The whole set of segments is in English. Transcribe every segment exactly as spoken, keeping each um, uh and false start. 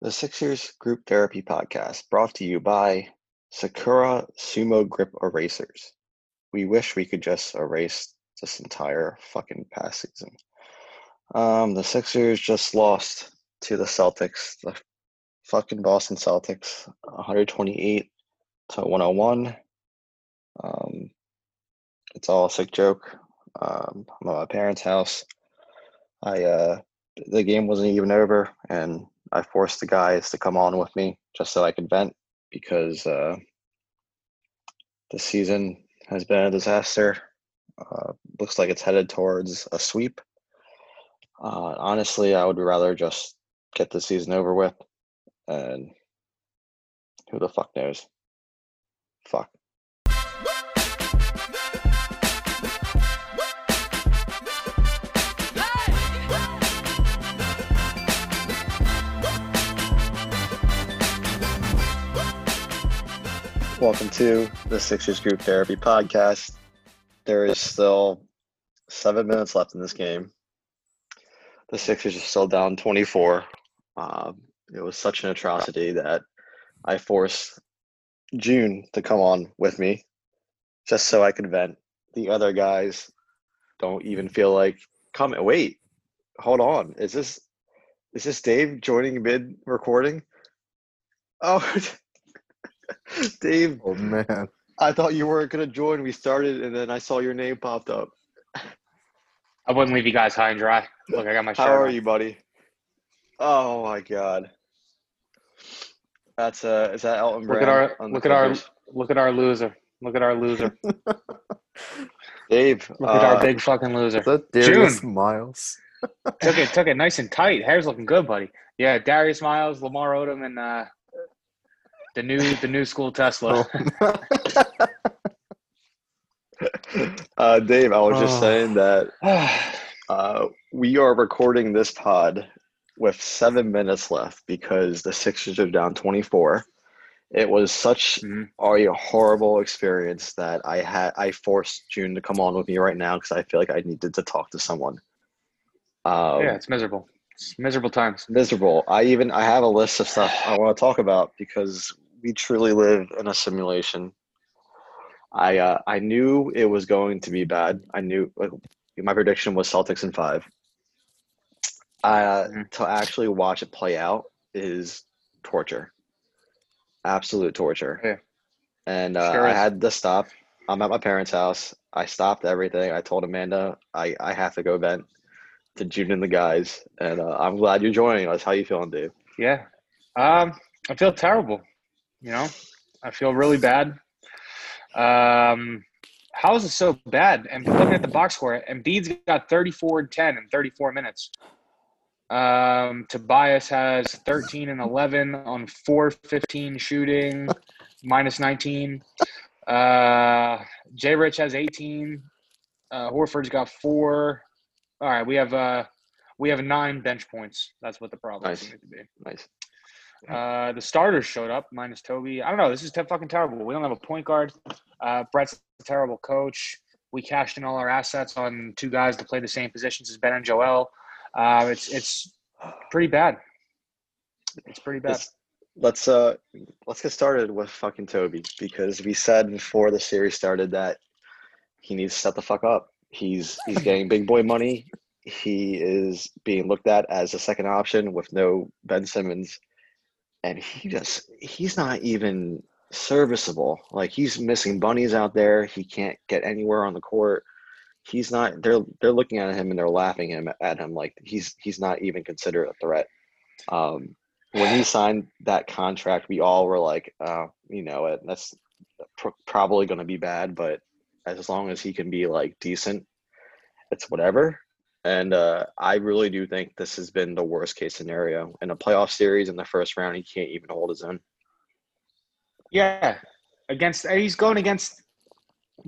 The Sixers Group Therapy Podcast, brought to you by Sakura Sumo Grip Erasers. We wish we could just erase this entire fucking past season. Um, the Sixers just lost to the Celtics, the fucking Boston Celtics, one twenty-eight to one oh one. Um, it's all a sick joke. Um, I'm at my parents' house. I uh, the game wasn't even over, and I forced the guys to come on with me just so I could vent, because uh, this season has been a disaster. Uh, looks like it's headed towards a sweep. Uh, honestly, I would rather just get the season over with, and who the fuck knows? Fuck. Welcome to the Sixers Group Therapy Podcast. There is still seven minutes left in this game. The Sixers are still down twenty-four. Um, it was such an atrocity that I forced June to come on with me just so I could vent. The other guys don't even feel like, come wait, hold on. Is this, is this Dave joining mid-recording? Oh, Dave, oh man! I thought you weren't gonna join. We started, and then I saw your name popped up. I wouldn't leave you guys high and dry. Look, I got my shirt. How are you, buddy? Oh my god, that's uh, is that Elton Brand? Look at our, look at our, look at our loser. Look at our loser. Dave, look uh, at our big fucking loser. That Darius Miles took it, took it nice and tight. Hair's looking good, buddy. Yeah, Darius Miles, Lamar Odom, and. Uh, The new, the new school Tesla. uh, Dave, I was just oh. saying that uh, we are recording this pod with seven minutes left because the Sixers are down twenty-four. It was such mm-hmm. a horrible experience that I had. I forced June to come on with me right now because I feel like I needed to talk to someone. Um, yeah, it's miserable. It's miserable times. Miserable. I even I have a list of stuff I want to talk about because. We truly live in a simulation. I uh, I knew it was going to be bad. I knew like, my prediction was Celtics in five. Uh, mm-hmm. To actually watch it play out is torture, absolute torture. Yeah. And uh, sure I had to stop. I'm at my parents' house. I stopped everything. I told Amanda I, I have to go vent to June and the guys. And uh, I'm glad you're joining us. How you feeling, Dave? Yeah, um, I feel terrible. You know, I feel really bad. Um, how is it so bad? And looking at the box score, Embiid's got thirty-four and ten in thirty-four minutes. Um, Tobias has thirteen and eleven on four fifteen shooting, minus nineteen. Uh, J. Rich has eighteen. Uh, Horford's got four. All right, we have uh, we have nine bench points. That's what the problem is going to be. Nice. Uh, the starters showed up, minus Toby. I don't know. This is fucking terrible. We don't have a point guard. Uh, Brett's a terrible coach. We cashed in all our assets on two guys to play the same positions as Ben and Joel. Uh, it's it's pretty bad. It's pretty bad. Let's let's, uh, let's get started with fucking Toby, because we said before the series started that he needs to shut the fuck up. He's he's getting big boy money. He is being looked at as a second option with no Ben Simmons. And he just – he's not even serviceable. Like, he's missing bunnies out there. He can't get anywhere on the court. He's not – they're they're looking at him and they're laughing him at him. Like, he's he's not even considered a threat. Um, when he signed that contract, we all were like, oh, you know, that's pr- probably going to be bad. But as long as he can be, like, decent, it's whatever. And uh, I really do think this has been the worst-case scenario. In a playoff series in the first round, he can't even hold his own. Yeah. against He's going against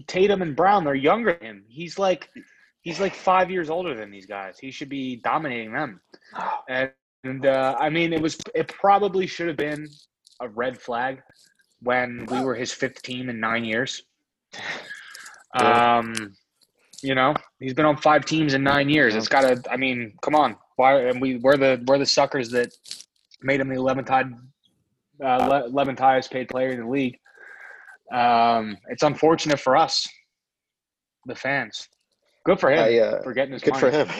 Tatum and Brown. They're younger than him. He's like he's like five years older than these guys. He should be dominating them. And, and uh, I mean, it was it probably should have been a red flag when we were his fifth team in nine years. Um. You know, he's been on five teams in nine years. It's got to – I mean, come on. Why? And we, we're the we're the suckers that made him the eleventh high, uh, eleventh highest paid player in the league. Um, it's unfortunate for us, the fans. Good for him I, uh, for getting his good money. Good for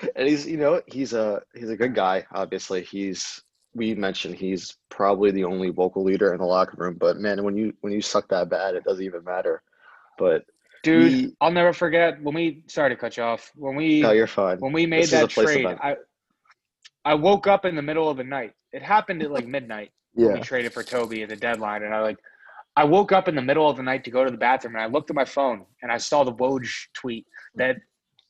him. And he's, you know, he's a he's a good guy. Obviously, he's we mentioned he's probably the only vocal leader in the locker room. But man, when you when you suck that bad, it doesn't even matter. But dude, we, I'll never forget when we. Sorry to cut you off. When we. No, you're fine. When we made this that trade, I I woke up in the middle of the night. It happened at like midnight. Yeah. When we traded for Toby at the deadline, and I like. I woke up in the middle of the night to go to the bathroom, and I looked at my phone, and I saw the Woj tweet that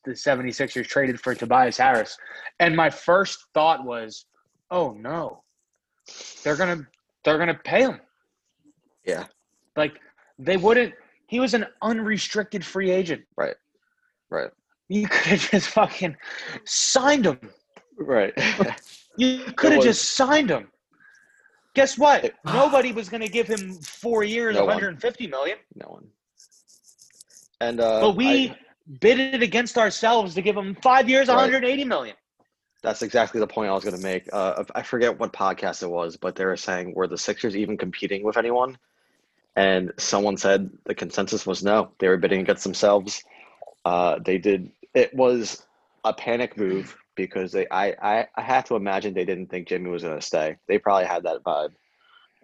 the 76ers traded for Tobias Harris. And my first thought was, oh, no, they're going to they're gonna pay him. Yeah. Like, they wouldn't – he was an unrestricted free agent. Right, right. You could have just fucking signed him. Right. You could have just signed him. Guess what? Nobody was going to give him four years, no one hundred fifty million dollars. No one. And uh, but we I, bid it against ourselves to give him five years, right. one hundred eighty million dollars. That's exactly the point I was going to make. Uh, I forget what podcast it was, but they were saying, were the Sixers even competing with anyone? And someone said the consensus was no. They were bidding against themselves. Uh, they did. It was a panic move. Because they, I, I, I have to imagine they didn't think Jimmy was going to stay. They probably had that vibe.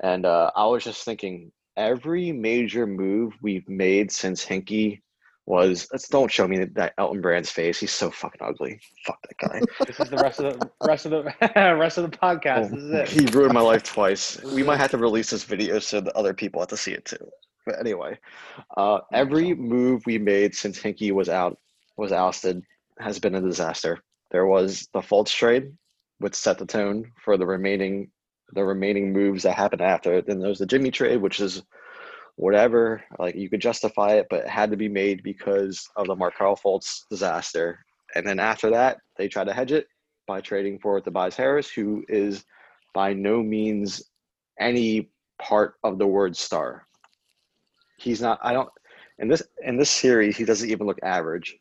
And uh, I was just thinking, every major move we've made since Hinky was, let's don't show me that Elton Brand's face. He's so fucking ugly. Fuck that guy. This is the rest of the rest of the rest of the podcast. This is it. He ruined my life twice. We might have to release this video so that other people have to see it too. But anyway, uh, every move we made since Hinky was out was ousted has been a disaster. There was the Fultz trade, which set the tone for the remaining the remaining moves that happened after. Then there was the Jimmy trade, which is whatever. Like, you could justify it, but it had to be made because of the Markelle Fultz disaster. And then after that, they tried to hedge it by trading for Tobias Harris, who is by no means any part of the word star. He's not – I don't – in this in this series, he doesn't even look average.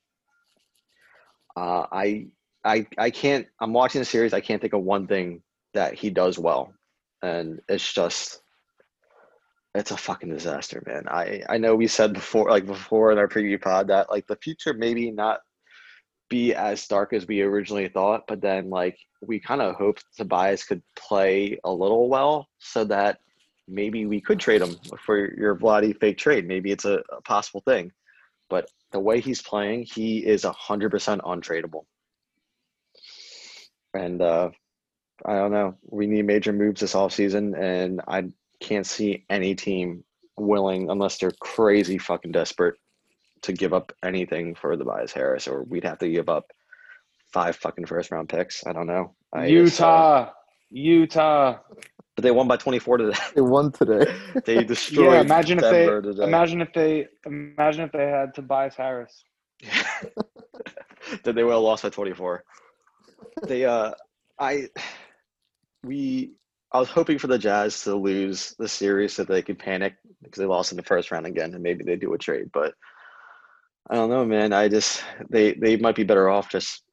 Uh, I – I, I can't – I'm watching the series. I can't think of one thing that he does well. And it's just – it's a fucking disaster, man. I, I know we said before, like before in our preview pod, that like the future maybe not be as dark as we originally thought. But then like we kind of hoped Tobias could play a little well so that maybe we could trade him for your bloody fake trade. Maybe it's a, a possible thing. But the way he's playing, he is one hundred percent untradeable. And uh, I don't know. We need major moves this offseason, and I can't see any team willing, unless they're crazy fucking desperate, to give up anything for the Tobias Harris, or we'd have to give up five fucking first-round picks. I don't know. I Utah. Guess, uh, Utah. But they won by twenty-four today. They won today. They destroyed yeah, imagine Denver if they, today. Imagine if they imagine if they had Tobias Harris. Then they would have lost by twenty-four. They, uh, I, we, I was hoping for the Jazz to lose the series so they could panic because they lost in the first round again, and maybe they do a trade. But I don't know, man. I just they they might be better off just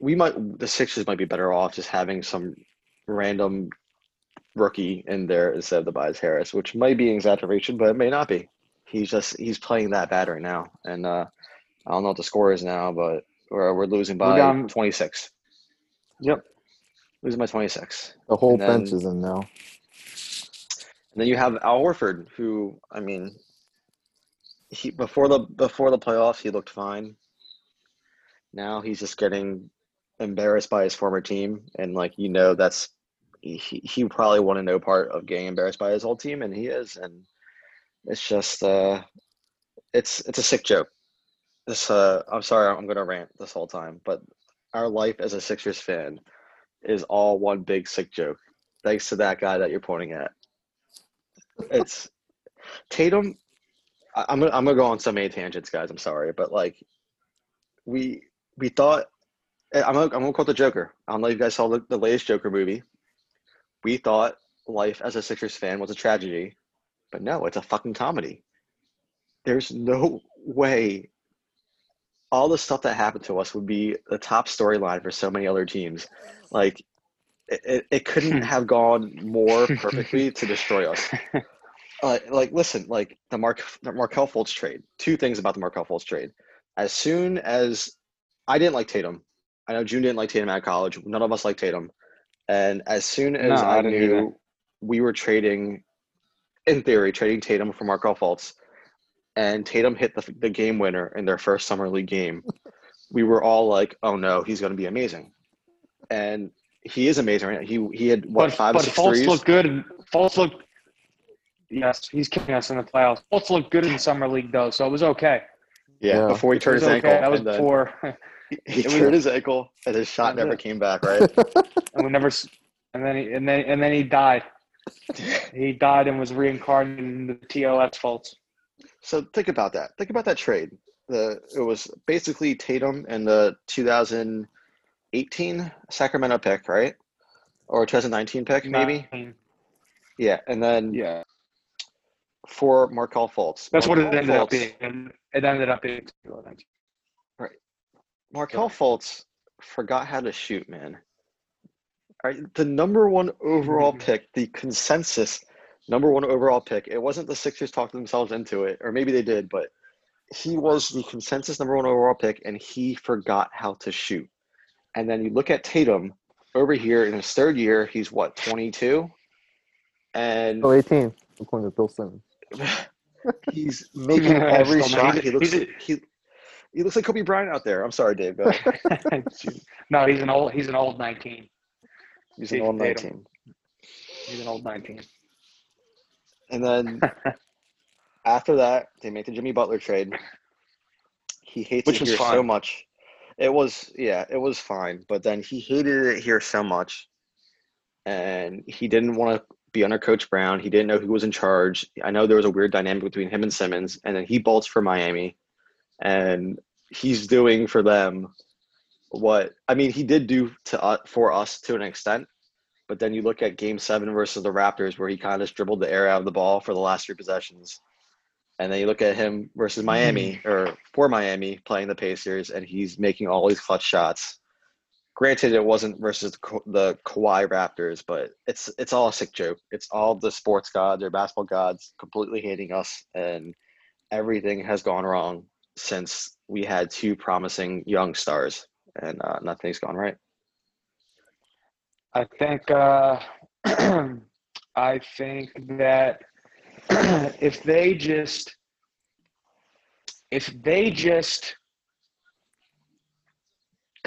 we might the Sixers might be better off just having some random rookie in there instead of the Tobias Harris, which might be an exaggeration, but it may not be. He's just he's playing that bad right now, and uh, I don't know what the score is now, but we're we're losing by we're twenty-six. Yep. Losing by twenty-six. The whole then, bench is in now. And then you have Al Horford, who, I mean, he before the before the playoffs, he looked fine. Now he's just getting embarrassed by his former team. And, like, you know, that's he, – he probably wanted no part of getting embarrassed by his old team, and he is. And it's just uh, – it's it's a sick joke. This, uh, I'm sorry I'm going to rant this whole time, but – our life as a Sixers fan is all one big sick joke. Thanks to that guy that you're pointing at. It's Tatum. I, I'm gonna I'm gonna go on so many tangents, guys. I'm sorry, but like we we thought I'm gonna, I'm gonna quote the Joker. I don't know if you guys saw the, the latest Joker movie. We thought life as a Sixers fan was a tragedy, but no, it's a fucking comedy. There's no way. All the stuff that happened to us would be the top storyline for so many other teams. Like, it, it, it couldn't have gone more perfectly to destroy us. Uh, like, listen, like the, Mark, the Markelle Fultz trade, two things about the Markelle Fultz trade. As soon as I didn't like Tatum. I know June didn't like Tatum out of college. None of us liked Tatum. And as soon as no, I, I knew either. we were trading, in theory, trading Tatum for Markelle Fultz, and Tatum hit the, the game winner in their first summer league game, we were all like, oh, no, he's going to be amazing. And he is amazing. Right? He he had, what, but, five but six Fultz threes? But Fultz looked good. Fultz looked – yes, he's kicking us in the playoffs. Fultz looked good in the summer league, though, so it was okay. Yeah, yeah. before he turned his okay. ankle. That was poor. He turned his ankle, and his shot never came back, right? and we never, and then he, and then and then he died. He died and was reincarnated in the T O S Fultz. So think about that. Think about that trade. The it was basically Tatum and the two thousand eighteen Sacramento pick, right? Or two thousand nineteen pick, maybe. nineteen Yeah, and then yeah, for Markelle Fultz. That's Markelle what it ended Fultz. up being. It ended up being two thousand nineteen Right. Markelle Fultz forgot how to shoot, man. All right, the number one overall pick, the consensus number one overall pick. It wasn't the Sixers talked themselves into it, or maybe they did, but he was the consensus number one overall pick, and he forgot how to shoot. And then you look at Tatum over here in his third year. He's what, twenty-two and oh, eighteen according to Bill Simmons. He's making every shot. He looks. He, He looks like Kobe Bryant out there. I'm sorry, Dave. But... no, he's an old. He's an old nineteen. He's an old nineteen. He's an old nineteen. And then after that, they make the Jimmy Butler trade. He hates Which it was here fine. so much. It was yeah, it was fine. But then he hated it here so much, and he didn't want to be under Coach Brown. He didn't know who was in charge. I know there was a weird dynamic between him and Simmons, and then he bolts for Miami. And he's doing for them what – I mean, he did do to uh, for us to an extent, but then you look at Game seven versus the Raptors where he kind of just dribbled the air out of the ball for the last three possessions. And then you look at him versus Miami – or for Miami playing the Pacers, and he's making all these clutch shots. Granted, it wasn't versus the, Ka- the Kawhi Raptors, but it's it's all a sick joke. It's all the sports gods or basketball gods completely hating us, and everything has gone wrong since we had two promising young stars, and uh, nothing's gone right. I think uh, I think that if they just if they just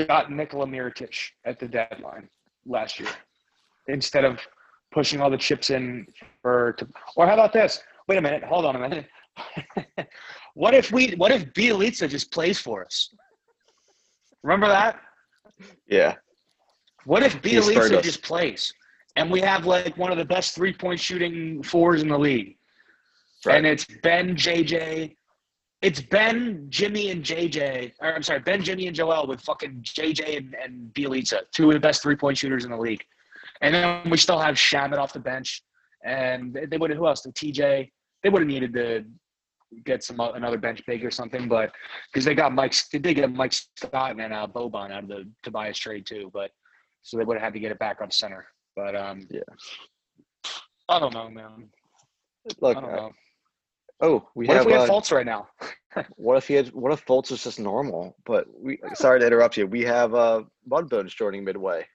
got Nikola Mirotic at the deadline last year instead of pushing all the chips in for to, or how about this? Wait a minute, hold on a minute. What if we? What if Bielitsa just plays for us? Remember that? Yeah. What if Bielitsa just plays, and we have like one of the best three-point shooting fours in the league, right. and it's Ben, J J, it's Ben, Jimmy, and J J. Or I'm sorry, Ben, Jimmy, and Joel with fucking J J and, and Bielitsa, two of the best three-point shooters in the league, and then we still have Shamet off the bench, and they would have who else? The T J. They would have needed to get some another bench big or something, but because they got Mike, did they get Mike Scott and uh, Boban out of the Tobias trade too? But so they would have had to get it back up center. But um, yeah, I don't know, man. Look, I don't know. Uh, oh, we what have, if we uh, have Fultz right now? what if he had? What if Fultz is just normal? But we sorry to interrupt you. We have uh, Mudbones joining midway.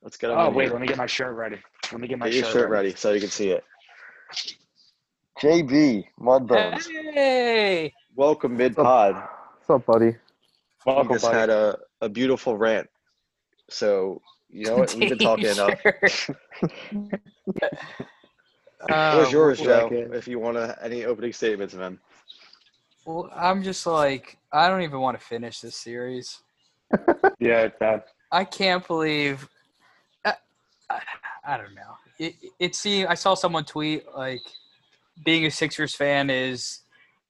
Let's get. Oh wait, here. let me get my shirt ready. Let me get my get shirt, your shirt ready. ready so you can see it. J B, Mudbones. Hey! Welcome, mid-pod. What's up, buddy? Welcome, we just buddy. had a, a beautiful rant. So, you know what? We've been talking enough. uh, What's yours, Joe, like if you want to, any opening statements, man? Well, I'm just like, I don't even want to finish this series. yeah, it's bad. I can't believe – I, I, I don't know. It, it seemed, I saw someone tweet, like – being a Sixers fan is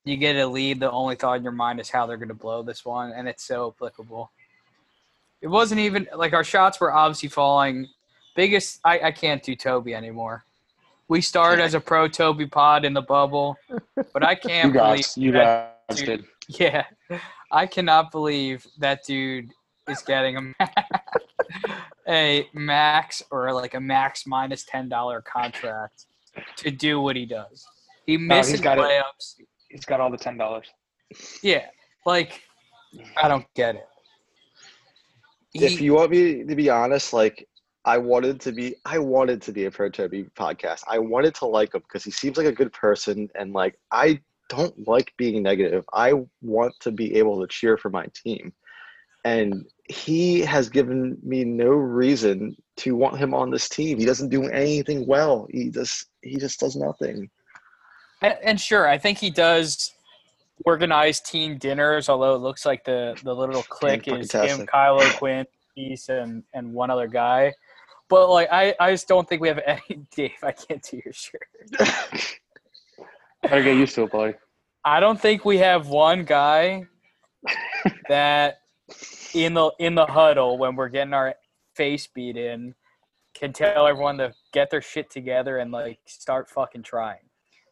you get a lead, the only thought in your mind is how they're going to blow this one, and it's so applicable. It wasn't even – like our shots were obviously falling. Biggest I, – I can't do Toby anymore. We started as a pro-Toby pod in the bubble, but I can't you believe – You guys dude, did. Yeah. I cannot believe that dude is getting him. a max or like a max minus ten dollar contract to do what he does. He misses no, he's layups. It. He's got all the ten dollars. Yeah. Like, I don't get it. He, if you want me to be honest, like, I wanted to be – I wanted to be a Pro Toby podcast. I wanted to like him because he seems like a good person, and, like, I don't like being negative. I want to be able to cheer for my team. And he has given me no reason to want him on this team. He doesn't do anything well. He just, he just does nothing. And, and, sure, I think he does organize team dinners, although it looks like the, the little clique is him, Kylo, Quinn, Peace, and, and one other guy. But, like, I, I just don't think we have any – Dave, I can't do your shirt. Better get used to it, buddy. I don't think we have one guy that in the in the huddle when we're getting our face beat in can tell everyone to get their shit together and, like, start fucking trying.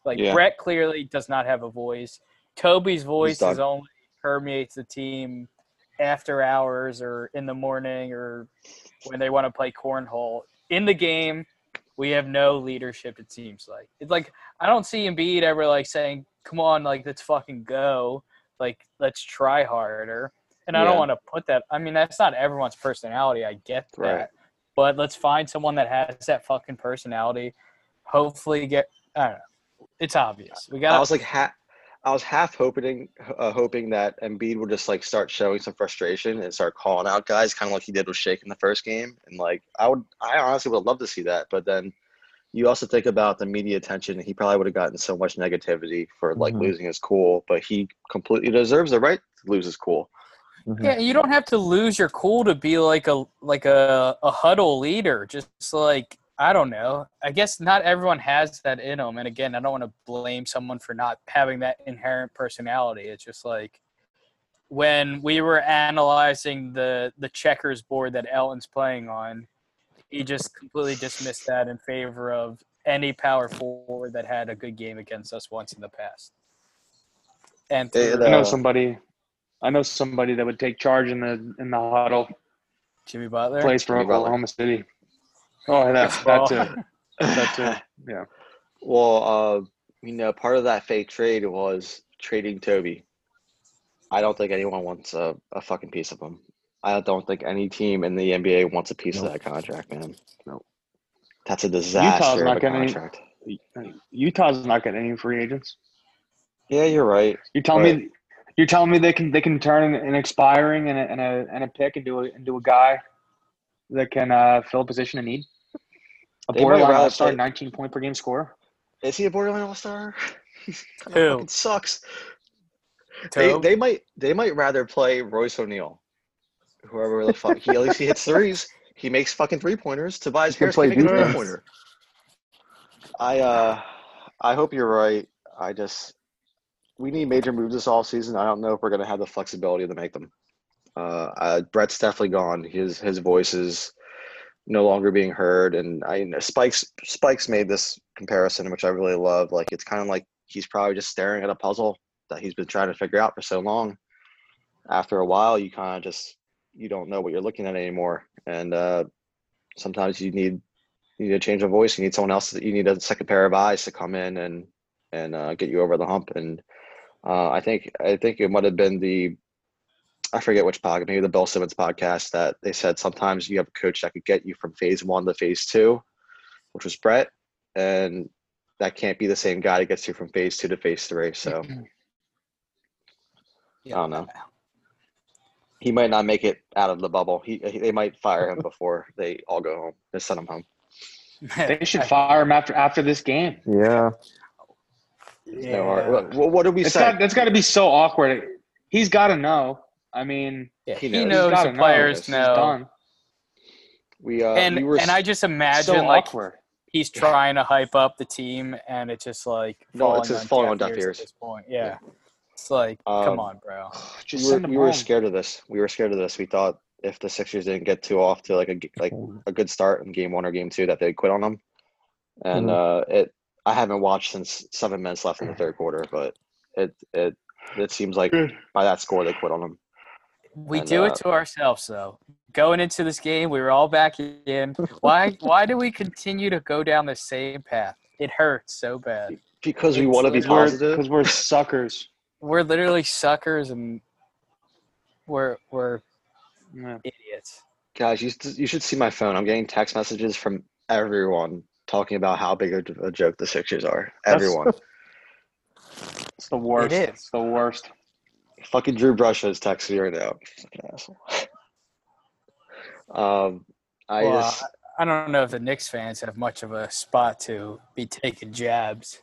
Like, yeah. Brett clearly does not have a voice. Toby's voice is only permeates the team after hours or in the morning or when they want to play cornhole. In the game, we have no leadership, it seems like. It's like, I don't see Embiid ever, like, saying, come on, like, let's fucking go. Like, let's try harder. And yeah. I don't want to put that – I mean, that's not everyone's personality. I get that. Right. But let's find someone that has that fucking personality. Hopefully get – I don't know. It's obvious. We got. I was like, ha- I was half hoping, uh, hoping that Embiid would just like start showing some frustration and start calling out guys, kind of like he did with Shake in the first game. And like, I would, I honestly would love to see that. But then, you also think about the media attention. He probably would have gotten so much negativity for like mm-hmm. losing his cool. But he completely deserves the right to lose his cool. Mm-hmm. Yeah, you don't have to lose your cool to be like a like a, a huddle leader. Just like. I don't know. I guess not everyone has that in them. And, again, I don't want to blame someone for not having that inherent personality. It's just like when we were analyzing the, the checkers board that Elton's playing on, he just completely dismissed that in favor of any power forward that had a good game against us once in the past. And through, I know somebody I know somebody that would take charge in the in the huddle. Jimmy Butler? Plays for Oklahoma City. Oh, that's that too. That too. Yeah. Well, uh, you know, part of that fake trade was trading Toby. I don't think anyone wants a, a fucking piece of him. I don't think any team in the N B A wants a piece nope. of that contract, man. No. Nope. That's a disaster of a contract. Any, Utah's not getting any free agents. Yeah, you're right. You're telling but, me you're telling me they can they can turn an expiring and a and a, and a pick into a into a guy that can uh, fill a position in need. A borderline all-star, nineteen-point per game scorer. Is he a borderline all-star? Who? It sucks. They, they might they might rather play Royce O'Neal. Whoever the fuck. He, at least he hits threes. He makes fucking three-pointers. Tobias Harris can make a three-pointer. I, uh, I hope you're right. I just – we need major moves this offseason. I don't know if we're going to have the flexibility to make them. Uh, uh, Brett's definitely gone. His his voice is no longer being heard, and I you know, Spikes Spikes made this comparison, which I really love. Like it's kind of like he's probably just staring at a puzzle that he's been trying to figure out for so long. After a while, you kind of just you don't know what you're looking at anymore, and uh, sometimes you need you need a change of voice. You need someone else. You need a second pair of eyes to come in and and uh, get you over the hump. And uh, I think I think it might have been the I forget which podcast, maybe the Ben Simmons podcast, that they said sometimes you have a coach that could get you from phase one to phase two, which was Brett, and that can't be the same guy that gets you from phase two to phase three. So yeah. I don't know. He might not make it out of the bubble. He, he they might fire him before they all go home. They send him home. They should fire him after after this game. Yeah. yeah. No, look, what do we it's say? Got, that's got to be so awkward. He's got to know. I mean, yeah, he knows, he knows the players know. We, uh, and, we were and I just imagine, so like, awkward. He's trying to hype up the team, and it's just, like, no, it's just falling on deaf ears. At this point. Yeah. yeah. It's like, um, come on, bro. Just we were, we were scared of this. We were scared of this. We thought if the Sixers didn't get too off to, like, a, like, a good start in game one or game two, that they'd quit on them. And mm-hmm. uh, it, I haven't watched since seven minutes left in the third quarter, but it, it, it seems like by that score they quit on them. We and, do it to uh, ourselves, though. going into this game, we were all back in. Why Why do we continue to go down the same path? It hurts so bad. Because we it's want to be positive. Because we're suckers. We're literally suckers, and we're we're yeah. idiots. Guys, you you should see my phone. I'm getting text messages from everyone talking about how big a, a joke the Sixers are. Everyone. It's the worst. It is. It's the worst. Fucking Drew Brush is texting me right now. Fucking asshole. Um, I well, just I don't know if the Knicks fans have much of a spot to be taking jabs.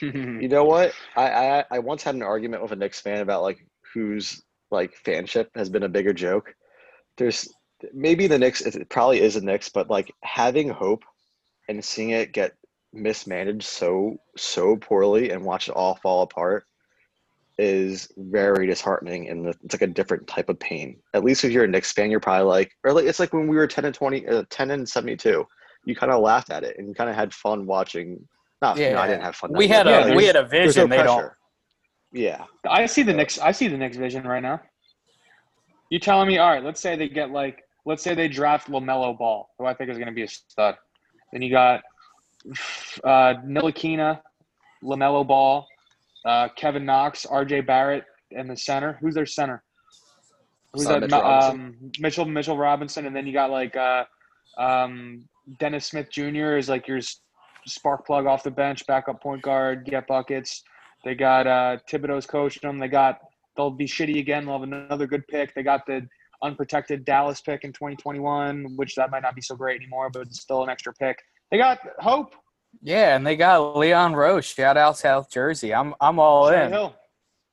You know what? I, I I once had an argument with a Knicks fan about like whose like fanship has been a bigger joke. There's maybe the Knicks. It probably is the Knicks, but like having hope and seeing it get mismanaged so so poorly and watch it all fall apart is very disheartening, and it's like a different type of pain. At least if you're a Knicks fan, you're probably like, or like, it's like when we were ten and twenty, uh, ten and seventy-two, you kind of laughed at it and you kind of had fun watching. Not, yeah, no, yeah. I didn't have fun. We had a yeah, we had a vision. No they don't. Yeah, I see the Knicks. I see the Knicks vision right now. You telling me? All right, let's say they get like, let's say they draft LaMelo Ball, who I think is going to be a stud. Then you got uh, Ntilikina, LaMelo Ball. Uh, Kevin Knox, R J Barrett, and the center. Who's their center? Who's that? Mitchell, um, Mitchell Mitchell Robinson, and then you got like uh, um, Dennis Smith Junior is like your spark plug off the bench, backup point guard, get buckets. They got uh, Thibodeau's coaching them. They got they'll be shitty again. They'll have another good pick. They got the unprotected Dallas pick in twenty twenty-one, which that might not be so great anymore, but it's still an extra pick. They got hope. Yeah, and they got Leon Rose. Shout out South Jersey. I'm I'm all Cherry in. Hill.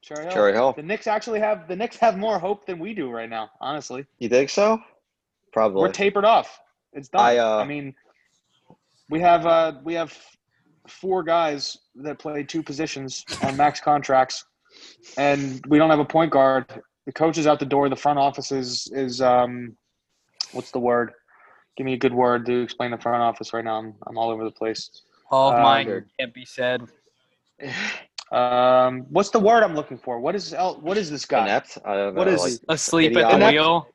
Cherry Hill. Cherry Hill. The Knicks actually have the Knicks have more hope than we do right now. Honestly, you think so? Probably. We're tapered off. It's done. I, uh, I mean, we have uh, we have four guys that play two positions on max contracts, and we don't have a point guard. The coach is out the door. The front office is is um, what's the word? Give me a good word to explain the front office right now. I'm I'm all over the place. All of mine um, can't be said. Um, what's the word I'm looking for? What is El- what is this guy? Inept. I don't know. What is like asleep idiotic. At the wheel?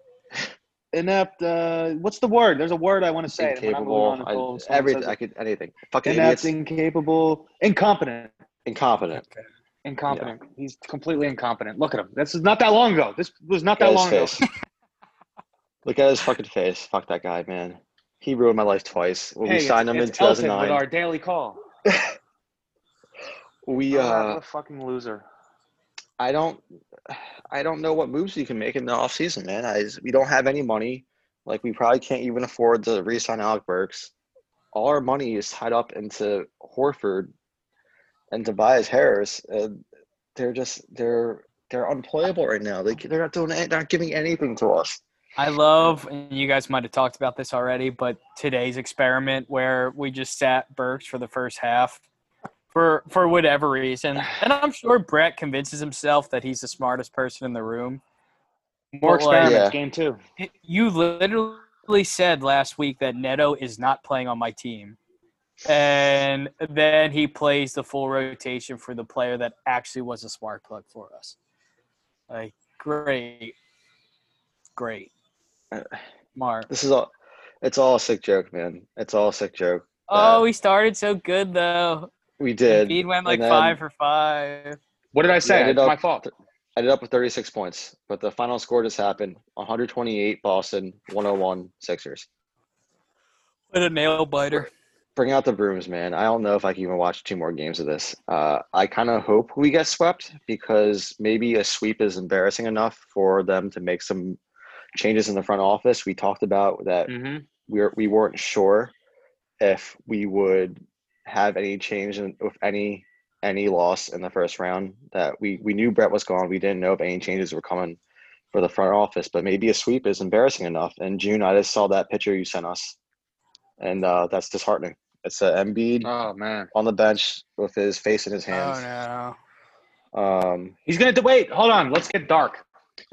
Inept. Uh, what's the word? There's a word I want to say. Incapable. I, everything. I could anything. Fucking inept. Idiots. Incapable. Incompetent. Incompetent. Okay. Incompetent. Yeah. He's completely incompetent. Look at him. This is not that long ago. This was not Look that long face. ago. Look at his fucking face. Fuck that guy, man. He ruined my life twice. When hey, we signed him in two thousand nine. Elton with our daily call. we uh, I'm a fucking loser. I don't I don't know what moves you can make in the offseason, man. I just, we don't have any money. Like, we probably can't even afford to re-sign Alec Burks. All our money is tied up into Horford and Tobias Harris. And they're just they're they're unplayable right now. They they're not doing they're not giving anything to us. I love, and you guys might have talked about this already, but today's experiment where we just sat Burks for the first half for for whatever reason. And I'm sure Brett convinces himself that he's the smartest person in the room. More experiments, like, yeah. Game two. You literally said last week that Neto is not playing on my team. And then he plays the full rotation for the player that actually was a spark plug for us. Like, great. Great. Mark. This is all – it's all a sick joke, man. It's all a sick joke. Oh, uh, we started so good, though. We did. Embiid went like then, five for five. What did I say? Yeah, I it's up, my fault. I ended up with thirty-six points, but the final score just happened. one twenty-eight Boston, one oh one Sixers. What a nail-biter. Bring out the brooms, man. I don't know if I can even watch two more games of this. Uh, I kind of hope we get swept because maybe a sweep is embarrassing enough for them to make some – changes in the front office. We talked about that mm-hmm. we were, we weren't sure if we would have any change in, with any any loss in the first round. That we, we knew Brett was gone. We didn't know if any changes were coming for the front office, but maybe a sweep is embarrassing enough. And June, I just saw that picture you sent us, and uh, that's disheartening. It's uh, Embiid oh, man. on the bench with his face in his hands. Oh, no. Um, He's going to – wait, hold on. Let's get dark.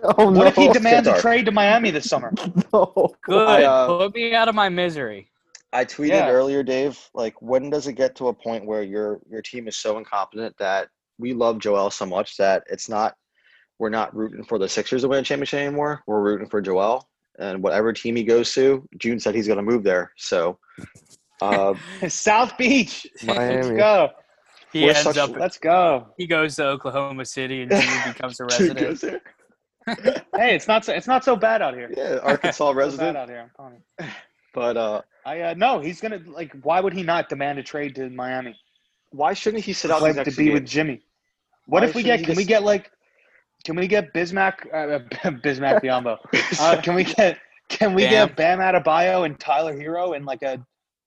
Oh, what no. if he demands a trade to Miami this summer? no. Good. I, uh, Put me out of my misery. I tweeted yeah. earlier, Dave, like, when does it get to a point where your your team is so incompetent that we love Joel so much that it's not – we're not rooting for the Sixers to win a championship anymore. We're rooting for Joel. and whatever team he goes to, June said he's going to move there. So, uh, South Beach, Miami. Let's go. He We're ends such, up. Let's go. He goes to Oklahoma City, and June becomes a resident. Goes there. Hey, it's not so, it's not so bad out here. Yeah, Arkansas resident so out here. I'm calling you. But uh, I uh, no, he's gonna like. Why would he not demand a trade to Miami? Why shouldn't he sit out like to be game? With Jimmy? What why if we get? Can just... we get like? Can we get Bismack? Uh, Bismack Biyombo. Uh, can we get? Can we Damn. get Bam Adebayo and Tyler Herro and like a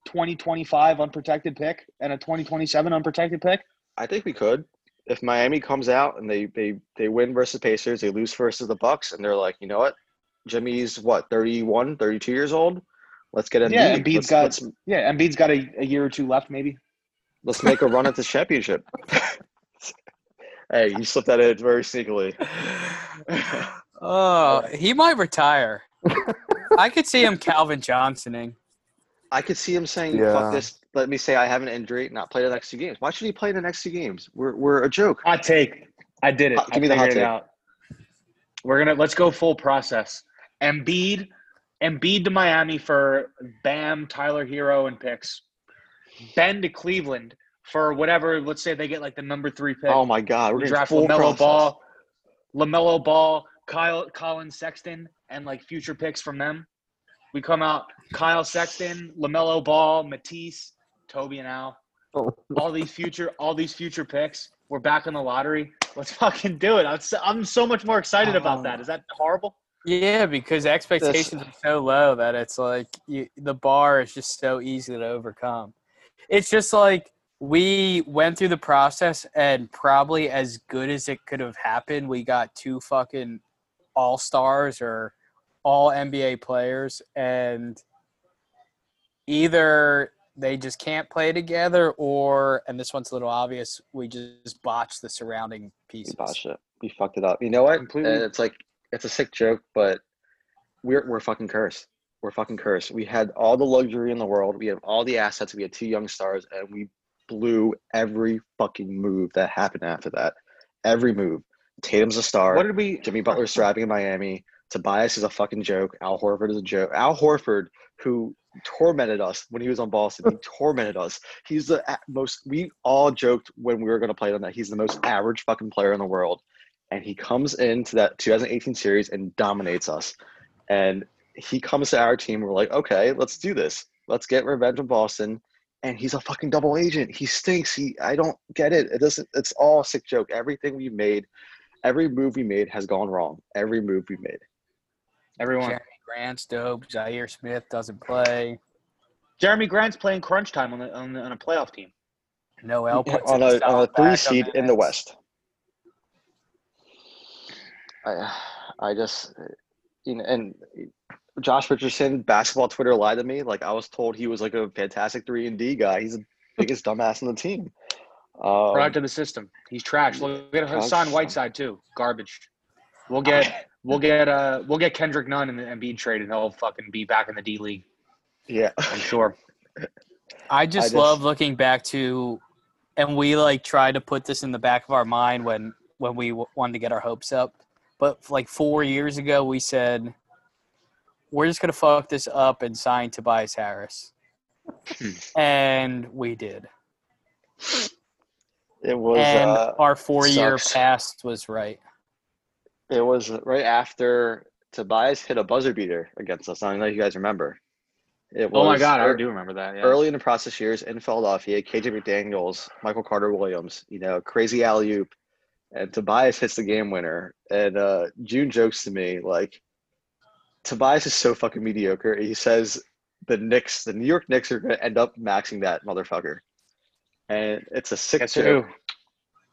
twenty twenty-five unprotected pick and a twenty twenty-seven unprotected pick? I think we could. If Miami comes out and they, they, they win versus Pacers, they lose versus the Bucks, and they're like, you know what? Jimmy's, what, thirty-one, thirty-two years old? Let's get Embiid. Yeah, Embiid's let's, got, let's, yeah, Embiid's got a, a year or two left, maybe. Let's make a run at this championship. Hey, you slipped that in very sneakily. Oh, he might retire. I could see him Calvin Johnsoning. I could see him saying, yeah. fuck this. Let me say I have an injury, not play the next two games. Why should he play the next two games? We're we're a joke. Hot take. I did it. Hot, give I me the hot take. It out. We're gonna let's go full process. Embiid, Embiid to Miami for Bam, Tyler Herro, and picks. Ben to Cleveland for whatever. Let's say they get like the number three pick. Oh my God, we're we draft full LaMelo process. Ball, LaMelo Ball, Kyle, Colin Sexton, and like future picks from them. We come out Kyle Sexton, LaMelo Ball, Matisse. Toby and Al, all these future, all these future picks. We're back in the lottery. Let's fucking do it. I'm so, I'm so much more excited about that. Is that horrible? Yeah, because expectations are so low that it's like you, the bar is just so easy to overcome. It's just like we went through the process and probably as good as it could have happened, we got two fucking all-stars or all N B A players, and either – they just can't play together, or, and this one's a little obvious, we just botched the surrounding pieces. We botched it. We fucked it up. You know what? Completely. And it's like, it's a sick joke, but we're we're fucking cursed. We're fucking cursed. We had all the luxury in the world. We have all the assets. We had two young stars, and we blew every fucking move that happened after that. Every move. Tatum's a star. What did we? Jimmy Butler's thriving in Miami. Tobias is a fucking joke. Al Horford is a joke. Al Horford, who tormented us when he was on Boston. He tormented us. He's the most – we all joked when we were going to play on that. He's the most average fucking player in the world. And he comes into that twenty eighteen series and dominates us. And he comes to our team. We're like, okay, let's do this. Let's get revenge on Boston. And he's a fucking double agent. He stinks. He I don't get it. It doesn't. It's all a sick joke. Everything we made, every move we made has gone wrong. Every move we made. Everyone. Jeremy Grant's dope. Zaire Smith doesn't play. Jeremy Grant's playing crunch time on the, on, the, on a playoff team. Noel puts on a, on a three seed in the West. I, I just, you know, and Josh Richardson, basketball Twitter lied to me. Like I was told he was like a fantastic three and D guy. He's the biggest dumbass on the team. Um, Product of the system. He's trash. Look at Hassan Whiteside too. Garbage. We'll get. We'll get uh we'll get Kendrick Nunn and Embiid trade, and he'll fucking be back in the D League. Yeah, I'm sure. I just, I just love looking back to, and we like tried to put this in the back of our mind when when we w- wanted to get our hopes up. But like four years ago, we said we're just gonna fuck this up and sign Tobias Harris, and we did. It was, and uh, our four-year past was right. It was right after Tobias hit a buzzer beater against us. I don't know if you guys remember. It was oh, my God. Early, I do remember that. Yeah. Early in the process years in Philadelphia, K J McDaniels, Michael Carter Williams, you know, crazy alley-oop. And Tobias hits the game winner. And uh, June jokes to me, like, Tobias is so fucking mediocre. He says the Knicks, the New York Knicks are going to end up maxing that motherfucker. And it's a sick joke.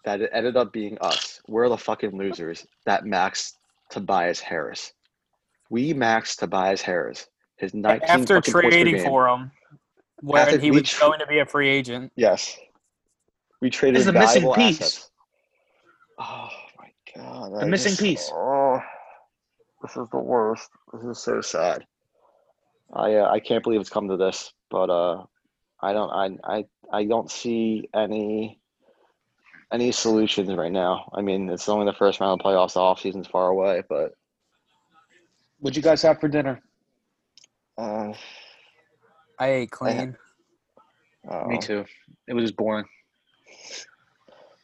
That it ended up being us. We're the fucking losers that maxed Tobias Harris. We maxed Tobias Harris. His nineteen after trading for him, when he was tra- going to be a free agent. Yes, we traded the missing piece. Assets. Oh my God! The I missing just, piece. Oh, this is the worst. This is so sad. I uh, I can't believe it's come to this, but uh, I don't I I I don't see any. Any solutions right now. I mean, it's only the first round of playoffs. The off season's far away, but. What'd you guys have for dinner? Um, I ate clean. I, uh, Me too. It was just boring.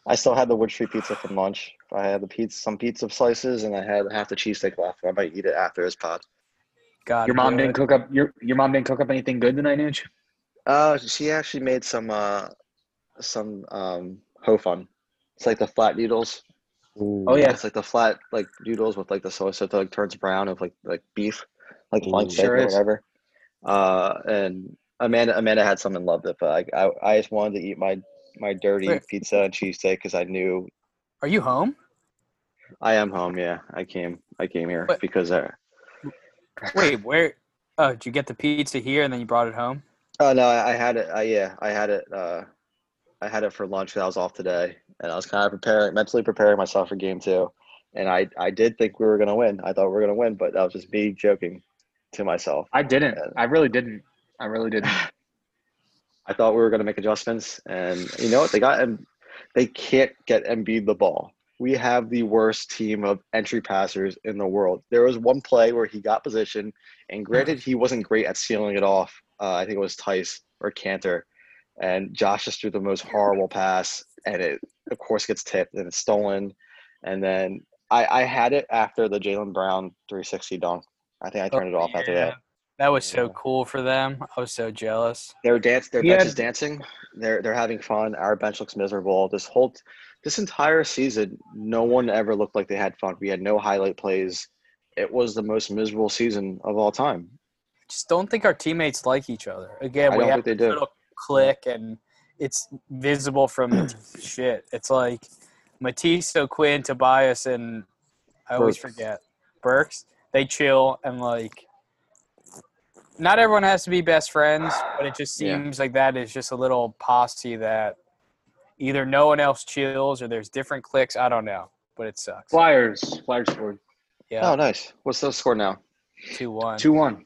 I still had the wood street pizza from lunch. I had the pizza, some pizza slices, and I had half the cheesesteak left. I might eat it after this pod. God, your mom didn't cook up your your mom didn't cook up anything good tonight, didn't she? Uh, she actually made some uh some um ho fun. It's like the flat noodles. Ooh. Oh yeah, it's like the flat like noodles with like the soy sauce that like turns brown of like like beef, like lunch sure or whatever. Uh, and Amanda Amanda had some and loved it, but I I, I just wanted to eat my my dirty Wait. pizza and cheesesteak because I knew. Are you home? I am home. Yeah, I came I came here what? because I. Wait, where? Oh, did you get the pizza here and then you brought it home? Oh no, I, I had it. I, yeah, I had it. Uh, I had it for lunch because I was off today, and I was kind of preparing, mentally preparing myself for game two. And I, I did think we were gonna win. I thought we were gonna win, but that was just me joking to myself. I didn't. And I really didn't. I really didn't. I thought we were gonna make adjustments, and you know what? They got and they can't get Embiid the ball. We have the worst team of entry passers in the world. There was one play where he got position, and granted, he wasn't great at sealing it off. Uh, I think it was Tice or Cantor, and Josh just threw the most horrible pass, and it, of course, gets tipped, and it's stolen. And then I, I had it after the Jaylen Brown three sixty dunk. I think I turned oh, it off yeah. after that. That was so cool for them. I was so jealous. They're dance. Their yeah. bench is dancing. They're they're having fun. Our bench looks miserable. This whole, this entire season, no one ever looked like they had fun. We had no highlight plays. It was the most miserable season of all time. I just don't think our teammates like each other. Again, I we have this little click, and it's visible from shit. It's like Matisse, O'Quinn, Tobias, and I always Burks. forget Burks. They chill and like. Not everyone has to be best friends, but it just seems yeah. like that is just a little posse that either no one else chills or there's different cliques. I don't know, but it sucks. Flyers. Flyers scored. Yeah. Oh, nice. What's the score now? two one two one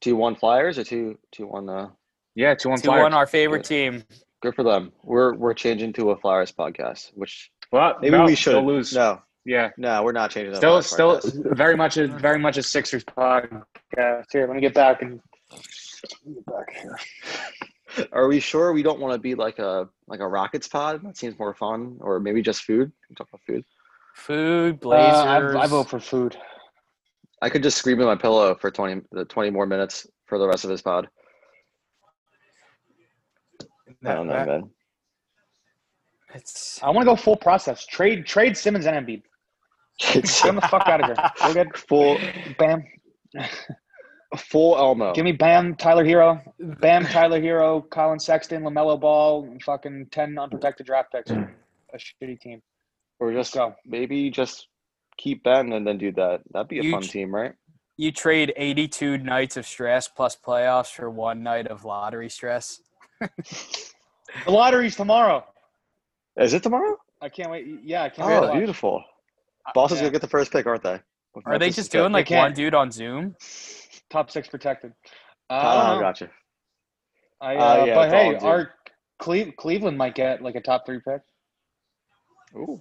two one Flyers or two, two one, uh... Yeah, two one Flyers. two one our favorite Good. team. Good for them. We're we're changing to a Flyers podcast, which well, maybe no, we should. lose. No. Yeah, no, we're not changing that. Still, still, podcast. very much, a, very much a Sixers podcast. Here, let me get back and get back here. Are we sure we don't want to be like a like a Rockets pod? That seems more fun, or maybe just food. We talk about food. Food, Blazers. Uh, I, I vote for food. I could just scream in my pillow for twenty the twenty more minutes for the rest of this pod. That, I don't know, that, man. It's... I want to go full process. Trade, trade Simmons and Embiid. Get the fuck out of here. We're good. Full Bam. Full Elmo. Give me Bam, Tyler Herro. Bam, Tyler Herro, Colin Sexton, LaMelo Ball, and fucking ten unprotected draft picks. A shitty team. Or just go. Maybe just keep Ben and then do that. That'd be a you fun tr- team, right? You trade eighty-two nights of stress plus playoffs for one night of lottery stress. The lottery's tomorrow. Is it tomorrow? I can't wait. Yeah, I can't oh, wait. Oh, beautiful. Boston's yeah. going to get the first pick, aren't they? With Are they just doing, like, one dude on Zoom? Top six protected. Uh, uh, gotcha. I, uh, uh, yeah, but, hey, our Cle- Cleveland might get, like, a top three pick. Ooh.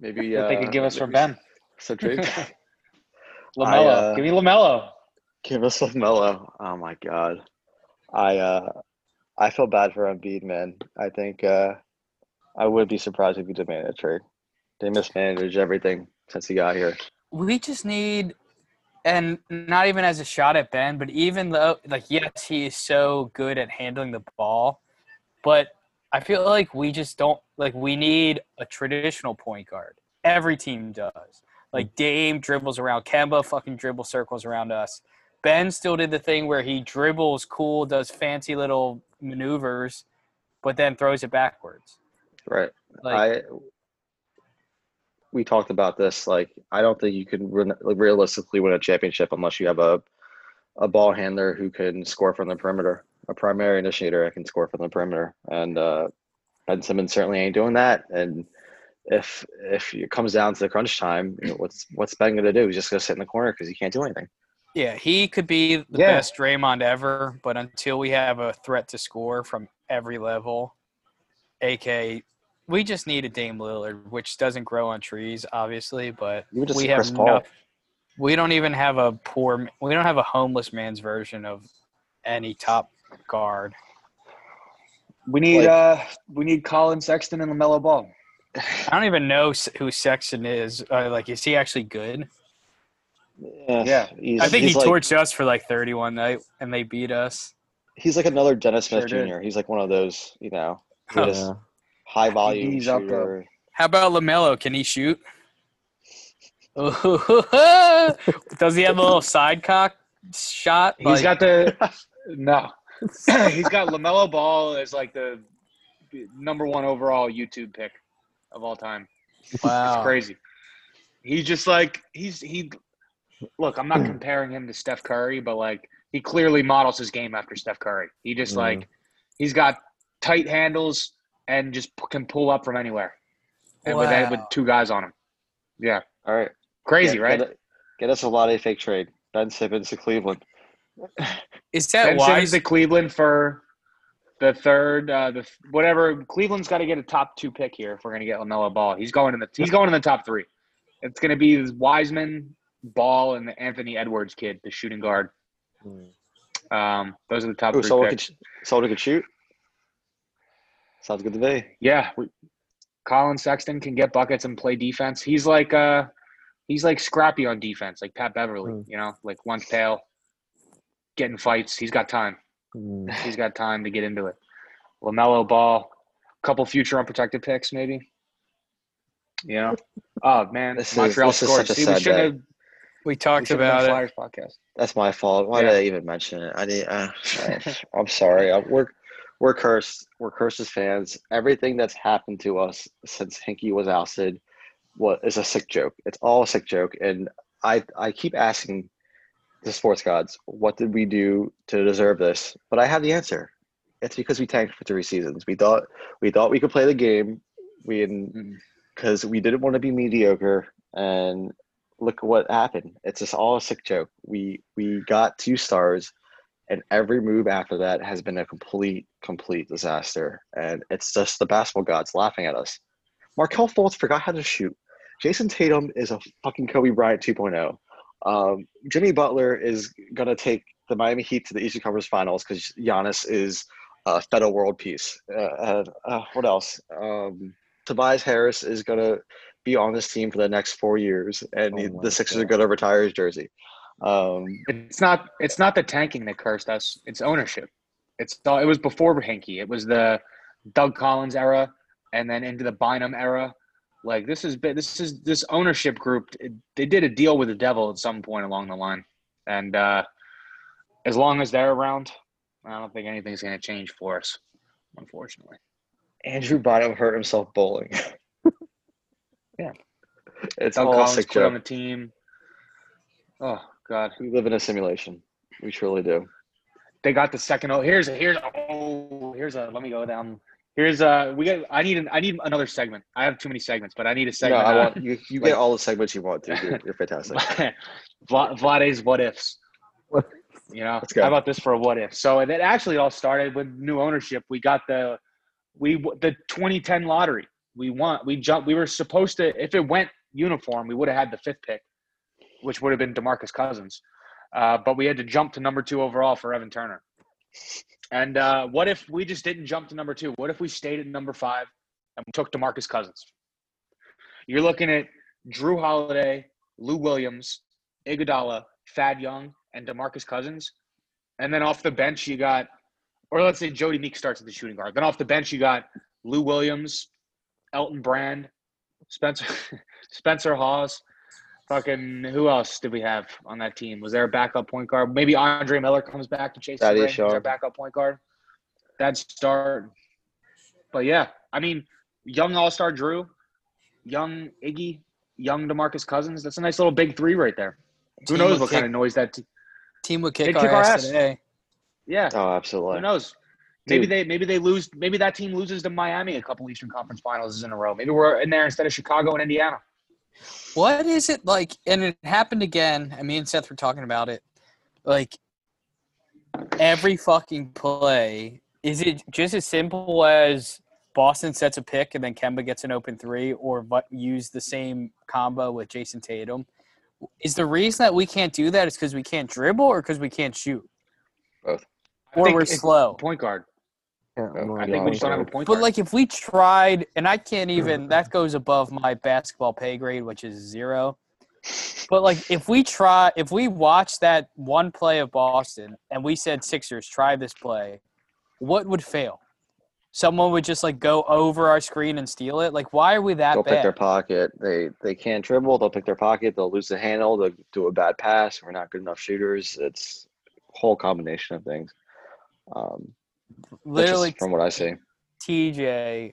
Maybe that uh, they could give us for Ben. So trade. LaMelo. I, uh, give me LaMelo. Give us LaMelo. Oh, my God. I uh, I feel bad for Embiid, man. I think uh, – I would be surprised if you demanded a trade. They mismanaged everything since he got here. We just need, and not even as a shot at Ben, but even though, like, yes, he is so good at handling the ball, but I feel like we just don't, like, we need a traditional point guard. Every team does. Like, Dame dribbles around Kemba, fucking dribble circles around us. Ben still did the thing where he dribbles cool, does fancy little maneuvers, but then throws it backwards. Right. Like, I we talked about this. Like, I don't think you can re- realistically win a championship unless you have a a ball handler who can score from the perimeter, a primary initiator that can score from the perimeter, and uh, Ben Simmons certainly ain't doing that. And if if it comes down to the crunch time, you know, what's what's Ben gonna do? He's just gonna sit in the corner because he can't do anything. Yeah, he could be the yeah. best Draymond ever, but until we have a threat to score from every level, A K. We just need a Dame Lillard, which doesn't grow on trees, obviously, but we have Chris Paul. No, we don't even have a poor – we don't have a homeless man's version of any top guard. We need like, uh, we need Colin Sexton and LaMelo Ball. I don't even know who Sexton is. Uh, like, is he actually good? Yeah. yeah. He's, I think he's he like, torched us for like thirty-one night, and they beat us. He's like another Dennis Smith sure Junior Did. He's like one of those, you know, oh. high-volume shooter. Up How about LaMelo? Can he shoot? Does he have a little side cock shot? He's like, got the – no. He's got LaMelo Ball as like the number one overall YouTube pick of all time. Wow. It's crazy. He's just like – he's he. look, I'm not comparing him to Steph Curry, but like he clearly models his game after Steph Curry. He just mm. like – he's got tight handles and just can pull up from anywhere. And wow. with, that, with two guys on him. Yeah. All right. Crazy, yeah, right? Get, get us a Lade fake trade. Ben Simmons to Cleveland. Is that Ben wise? Simmons to Cleveland for the third, uh, the whatever. Cleveland's got to get a top two pick here if we're going to get LaMelo Ball. He's going in the he's going in the top three. It's going to be Wiseman, Ball, and the Anthony Edwards kid, the shooting guard. Um, those are the top Ooh, three someone picks. Could, someone could shoot. Sounds good to me. Yeah. We, Colin Sexton can get buckets and play defense. He's like uh, he's like scrappy on defense, like Pat Beverly, mm. you know, like once pale, getting fights. He's got time. Mm. He's got time to get into it. LaMelo Ball, couple future unprotected picks maybe. You know? Oh, man, this Montreal is, this scores. Is such a See, sad we, day. we talked we about it. Flyers podcast. That's my fault. Why yeah. did I even mention it? I didn't, uh, I'm sorry. I work. We're cursed. We're cursed as fans. Everything that's happened to us since Hinky was ousted was, is a sick joke. It's all a sick joke. And I, I keep asking the sports gods, what did we do to deserve this? But I have the answer. It's because we tanked for three seasons. We thought we thought we could play the game we because we didn't want to be mediocre. And look what happened. It's just all a sick joke. We we got two stars. And every move after that has been a complete, complete disaster. And it's just the basketball gods laughing at us. Markelle Fultz forgot how to shoot. Jayson Tatum is a fucking Kobe Bryant two point oh. Um, Jimmy Butler is going to take the Miami Heat to the Eastern Conference Finals because Giannis is a federal world peace. Uh, uh, uh, what else? Um, Tobias Harris is going to be on this team for the next four years. And oh the Sixers God. are going to retire his jersey. Um, it's not it's not the tanking that cursed us. It's ownership. It's it was before Hinkie. It was the Doug Collins era, and then into the Bynum era. Like this is this is this ownership group. It, they did a deal with the devil at some point along the line, and uh, as long as they're around, I don't think anything's going to change for us. Unfortunately, Andrew Bynum hurt himself bowling. yeah, it's Doug all Collins quit on the team. Oh. God, we live in a simulation. We truly do. They got the second. Oh, here's a here's a, oh here's a. Let me go down. Here's a. We got. I need. An, I need another segment. I have too many segments, but I need a segment. No, I want you. You like, get all the segments you want. Dude. You're, you're fantastic. Vlade's what ifs. What? You know. Let's go. How about this for a what if? So it actually all started with new ownership. We got the we the twenty ten lottery. We want. We jumped. We were supposed to. If it went uniform, we would have had the fifth pick, which would have been DeMarcus Cousins. Uh, but we had to jump to number two overall for Evan Turner. And uh, what if we just didn't jump to number two? What if we stayed at number five and took DeMarcus Cousins? You're looking at Drew Holiday, Lou Williams, Iguodala, Thad Young, and DeMarcus Cousins. And then off the bench you got – or let's say Jody Meek starts at the shooting guard. Then off the bench you got Lou Williams, Elton Brand, Spencer Spencer Hawes. Fucking who else did we have on that team? Was there a backup point guard? Maybe Andre Miller comes back to chase That is sure. their backup point guard. That'd start. But yeah, I mean, young all-star Drew, young Iggy, young DeMarcus Cousins. That's a nice little big three right there. Who team knows what kick, kind of noise that te- team would kick, kick our, our ass, ass today. Yeah. Oh, absolutely. Who knows? Dude. Maybe they maybe they lose maybe that team loses to Miami a couple Eastern Conference Finals in a row. Maybe we're in there instead of Chicago and Indiana. What is it like? And it happened again. I mean, Seth were talking about it. Like every fucking play, is it just as simple as Boston sets a pick and then Kemba gets an open three, or use the same combo with Jayson Tatum, Is the reason that we can't do that is because we can't dribble or because we can't shoot? Both. Or we're slow. Point guard. Yeah, so, I think we just don't have a point but guard. But, like, if we tried – and I can't even – that goes above my basketball pay grade, which is zero. But, like, if we try – if we watch that one play of Boston and we said Sixers, try this play, what would fail? Someone would just, like, go over our screen and steal it? Like, why are we that they'll bad? They'll pick their pocket. They they can't dribble. They'll pick their pocket. They'll lose the handle. They'll do a bad pass. We're not good enough shooters. It's a whole combination of things. Um, Literally, from what I see. T J,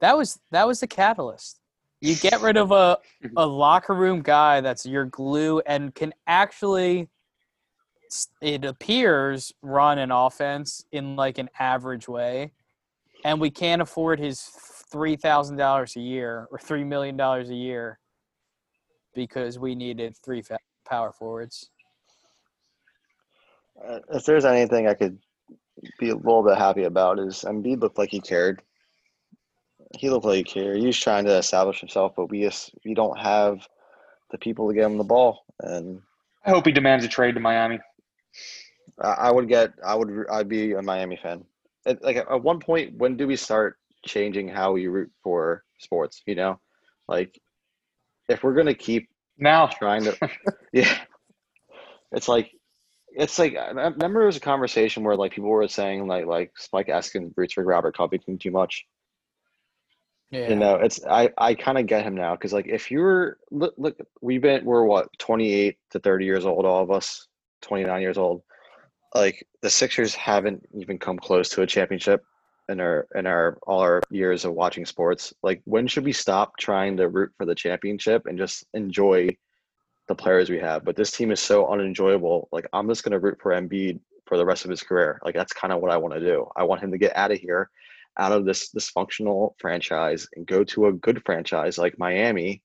that was that was the catalyst. You get rid of a, a locker room guy that's your glue and can actually – it appears run an offense in, like, an average way. And we can't afford his three thousand dollars a year or three million dollars a year because we needed three fa- power forwards. Uh, if there's anything I could be a little bit happy about is Embiid looked like he cared. He looked like he cared. He was trying to establish himself, but we just, we don't have the people to get him the ball. And I hope he demands a trade to Miami. I, I would get – I would I'd be a Miami fan. Like, at one point, when do we start changing how we root for sports, you know? Like, if we're going to keep now trying to – yeah. It's like – it's like – I remember it was a conversation where, like, people were saying, like, like Spike asking roots for Robert Covington too much. Yeah. You know, it's – I, I kind of get him now because, like, if you're – look, look, we've been – we're, what, twenty-eight to thirty years old, all of us, twenty-nine years old. Like, the Sixers haven't even come close to a championship in our in our all our years of watching sports. Like, when should we stop trying to root for the championship and just enjoy the players we have? But this team is so unenjoyable. Like, I'm just going to root for Embiid for the rest of his career. Like, that's kind of what I want to do. I want him to get out of here, out of this dysfunctional franchise, and go to a good franchise like Miami,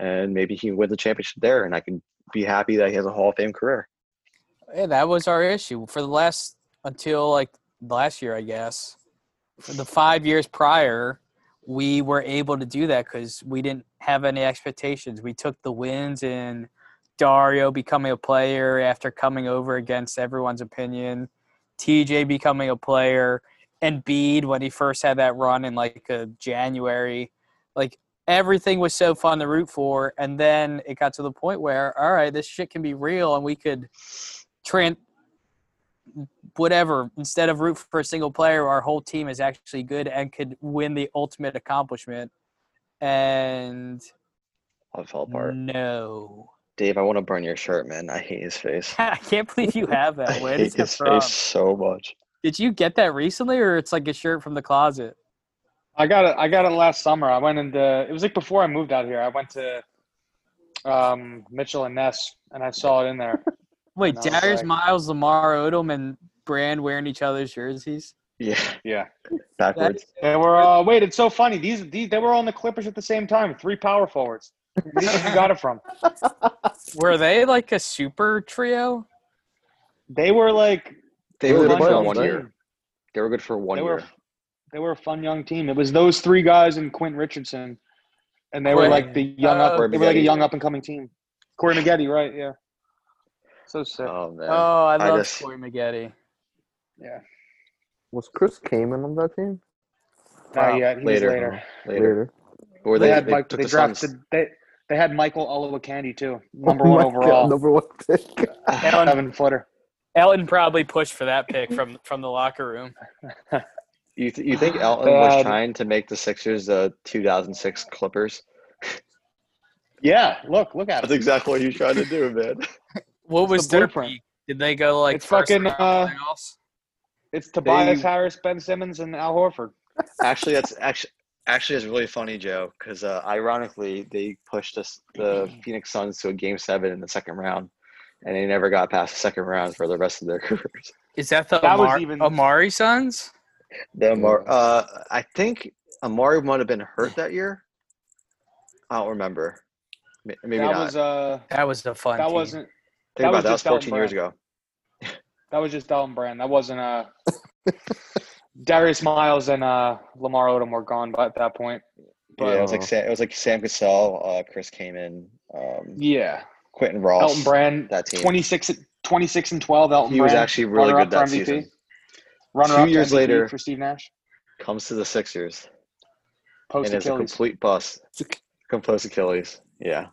and maybe he can win the championship there, and I can be happy that he has a Hall of Fame career. Yeah, that was our issue for the last – until, like, last year, I guess. For the five years prior, we were able to do that because we didn't have any expectations. We took the wins in Dario becoming a player after coming over against everyone's opinion, T J becoming a player, and Embiid when he first had that run in, like, uh, January. Like, everything was so fun to root for, and then it got to the point where, all right, this shit can be real, and we could – Trent, whatever, instead of root for a single player, our whole team is actually good and could win the ultimate accomplishment. And I fell apart. No. Dave, I want to burn your shirt, man. I hate his face. I can't believe you have that. Where I hate his from? face so much. Did you get that recently, or it's like a shirt from the closet? I got it. I got it last summer. I went into – it was like before I moved out here. I went to um, Mitchell and Ness, and I saw it in there. Wait, Darius, like, Miles, Lamar Odom, and Brand wearing each other's jerseys? Yeah, yeah, backwards. They were uh, wait, it's so funny. These, these they were on the Clippers at the same time. Three power forwards. Where you got it from? Were they like a super trio? They were like they, they were good for one year. They were good for one year. They were a fun young team. It was those three guys and Quentin Richardson, and they were like the young up. They were like a young up and coming team. Corey Maggette, right? Yeah. So sick. Oh, man. oh I, I love just... Corey Maggette. Yeah. Was Chris Kaman on that team? Not wow. yet. He later. Was later. Later. Later. Or they, they had they, Mike, they the drafted they, they had Michael Olowokandi too. Number oh one overall. God, number one pick. Elton footer. Elton probably pushed for that pick from from the locker room. you th- you think Elton um, was trying to make the Sixers the two thousand six Clippers? Yeah. Look. Look at it. That's him. Exactly what he was trying to do, man. What was the their print? Did they go like it's first fucking? Uh, it's Tobias they, Harris, Ben Simmons, and Al Horford. Actually, that's actually actually it's really funny, Joe, because uh, ironically they pushed us, the Phoenix Suns, to a game seven in the second round, and they never got past the second round for the rest of their careers. Is that the that Amar- even, Amari Suns? The Amar- uh, I think Amari might have been hurt that year. I don't remember. Maybe that not. Was, uh, that was the fun. That team. wasn't. Think that about was that was fourteen years ago. That was just Elton Brand. That wasn't uh, – Darius Miles and uh, Lamar Odom were gone by at that point. But, yeah, it was like Sam, it was like Sam Cassell, uh, Chris Kaman. Um, yeah. Quentin Ross. Elton Brand, that team. twenty-six and twelve, Elton Brand. He was Brand, actually really good that season. Runner-up years M V P later for Steve Nash. Comes to the Sixers. Post and Achilles. And is a complete bust. Post Achilles. Yeah.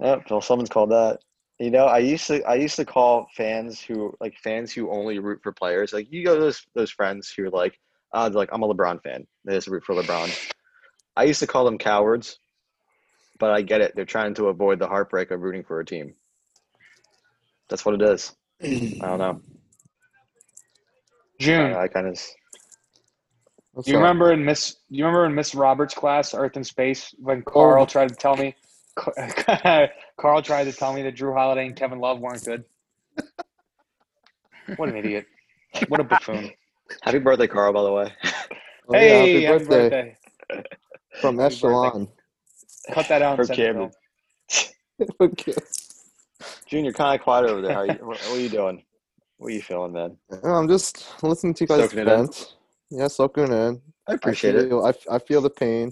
Oh, well, someone's called that. You know, I used to I used to call fans who like fans who only root for players. Like you know those those friends who are like, uh, like I'm a LeBron fan. They just root for LeBron. I used to call them cowards, but I get it. They're trying to avoid the heartbreak of rooting for a team. That's what it is. I don't know. June. Uh, I kind of. What's you up? remember in Miss? You remember in Miss Roberts' class, Earth and Space, when Carl oh. tried to tell me. Carl tried to tell me that Drew Holiday and Kevin Love weren't good. What an idiot. What a buffoon. Happy birthday, Carl, by the way. Oh, hey, yeah, happy, happy birthday. birthday. From happy Echelon. Birthday. Cut that out. For Cameron. Okay. Junior, kind of quiet over there. How are you, what are you doing? What are you feeling, man? I'm just listening to you guys. Soaking vent. It in. Yeah, soaking it in. I appreciate I feel, it. I, I feel the pain.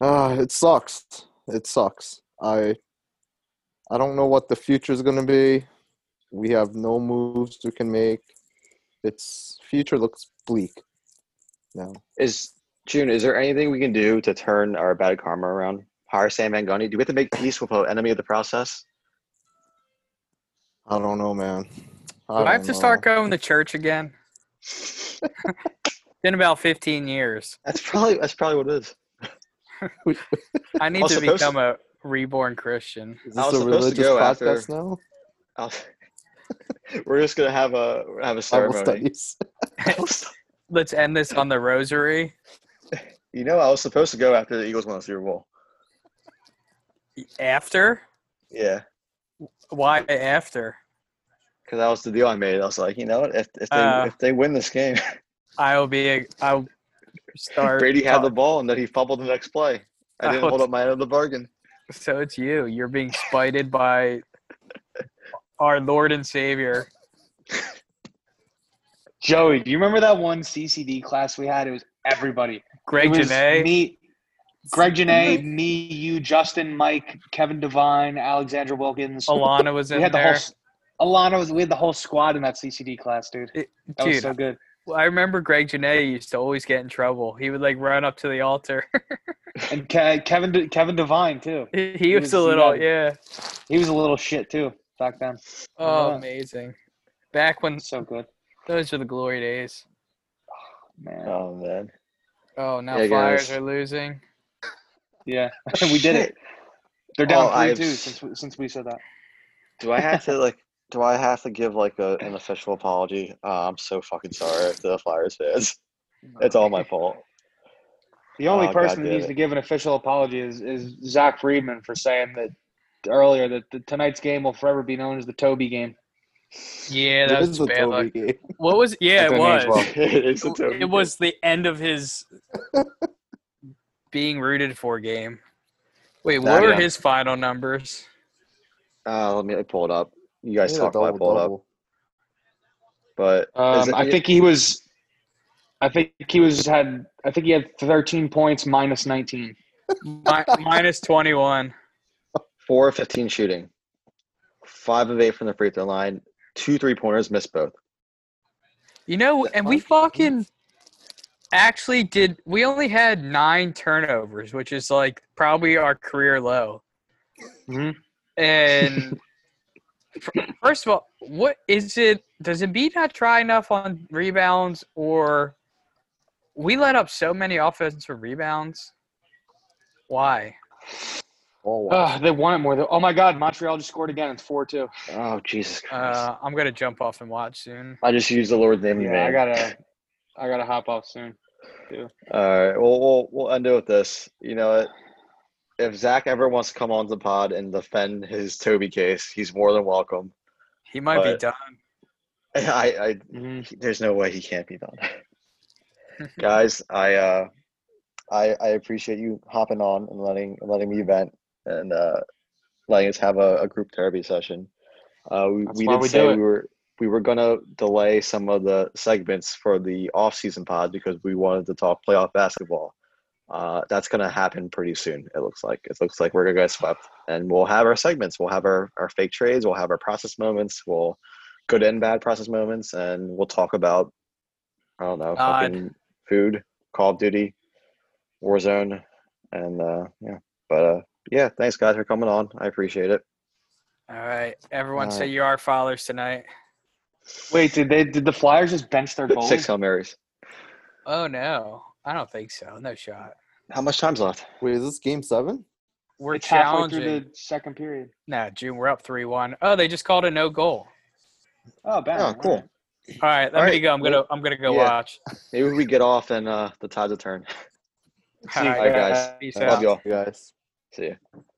Ah, uh, it sucks. It sucks. I I don't know what the future is going to be. We have no moves we can make. Its future looks bleak. No. Is June, is there anything we can do to turn our bad karma around? Hire Sam Vangoni? Do we have to make peace with our enemy of the process? I don't know, man. I, do I have know. to start going to church again? It's been about fifteen years. That's probably that's probably what it is. I need I to become to, a reborn Christian. Is this a religious podcast after, now? Was, we're just gonna have a have a ceremony. Let's end this on the rosary. You know, I was supposed to go after the Eagles won the Super Bowl. After? Yeah. Why after? Because that was the deal I made. I was like, you know what? If, if they uh, if they win this game, I will be. A, I'll. Start Brady had the ball, and then he fumbled the next play. I didn't oh, hold up my end of the bargain. So it's you. You're being spited by our Lord and Savior. Joey, do you remember that one C C D class we had? It was everybody. Greg Janae. Me, Greg Janae, me, you, Justin, Mike, Kevin Devine, Alexandra Wilkins. Alana was in we had there. The whole, Alana was – we had the whole squad in that C C D class, dude. It, that dude, was so good. I remember Greg Janae used to always get in trouble. He would, like, run up to the altar. And Ke- Kevin De- Kevin Devine, too. He, he, he was, was a little, you know, yeah. He was a little shit, too, back then. Oh, yeah. Amazing. Back when – so good. Those were the glory days. Oh, man. Oh, man. Oh, now yeah, Flyers guys. Are losing. Yeah, we did it. They're down three two oh, since, we, since we said that. Do I have to, like – Do I have to give, like, a, an official apology? Uh, I'm so fucking sorry to the Flyers fans. It's all my fault. The only oh, person God, that needs it. to give an official apology is, is Zach Friedman for saying that earlier that the, tonight's game will forever be known as the Toby game. Yeah, that it was bad luck. Game. What was – yeah, it was. Well. It's the Toby it game. Was the end of his being rooted for game. Wait, what were his final numbers? Uh, let me pull it up. You guys talk about pull up, but um, it, I think he was. I think he was had. I think he had thirteen points minus nineteen, Mi- minus twenty one, four of fifteen shooting, five of eight from the free throw line, two three pointers, missed both. You know, and we fucking actually did. We only had nine turnovers, which is like probably our career low, mm-hmm. and. First of all, what is it? Does Embiid not try enough on rebounds, or we let up so many offensive rebounds? Why? Oh, wow. Oh, they want more. Oh my God, Montreal just scored again. It's four two. Oh Jesus Christ! Uh, I'm gonna jump off and watch soon. I just used the Lord's name. Yeah, I gotta, I gotta hop off soon. Too. All right, well, we'll we'll end it with this. You know what? If Zach ever wants to come on the pod and defend his Toby case, he's more than welcome. He might but be done. I, I mm-hmm. There's no way he can't be done. Guys, I, uh, I, I appreciate you hopping on and letting letting me vent and uh, letting us have a, a group therapy session. Uh, we That's we did we say we were we were gonna delay some of the segments for the off season pod because we wanted to talk playoff basketball. Uh, that's going to happen pretty soon, it looks like. It looks like we're going to get swept. And we'll have our segments. We'll have our, our fake trades. We'll have our process moments. We'll good and bad process moments. And we'll talk about, I don't know, God. fucking food, Call of Duty, Warzone. And, uh, yeah. But, uh, yeah, thanks, guys, for coming on. I appreciate it. All right. Everyone uh, say you are followers tonight. Wait, did they? Did the Flyers just bench their goalies? Six Hail Marys. Oh, no. I don't think so. No shot. How much time's left? Wait, is this game seven? We're it's challenging. Halfway through the second period. Nah, June, we're up three one. Oh, they just called a no goal. Oh, bad. Oh, cool. All right, let All me right. go. I'm gonna, I'm gonna go yeah. watch. Maybe we get off and uh, the tides will turn. All right, All right guys. Peace out. Love y'all, guys. See ya.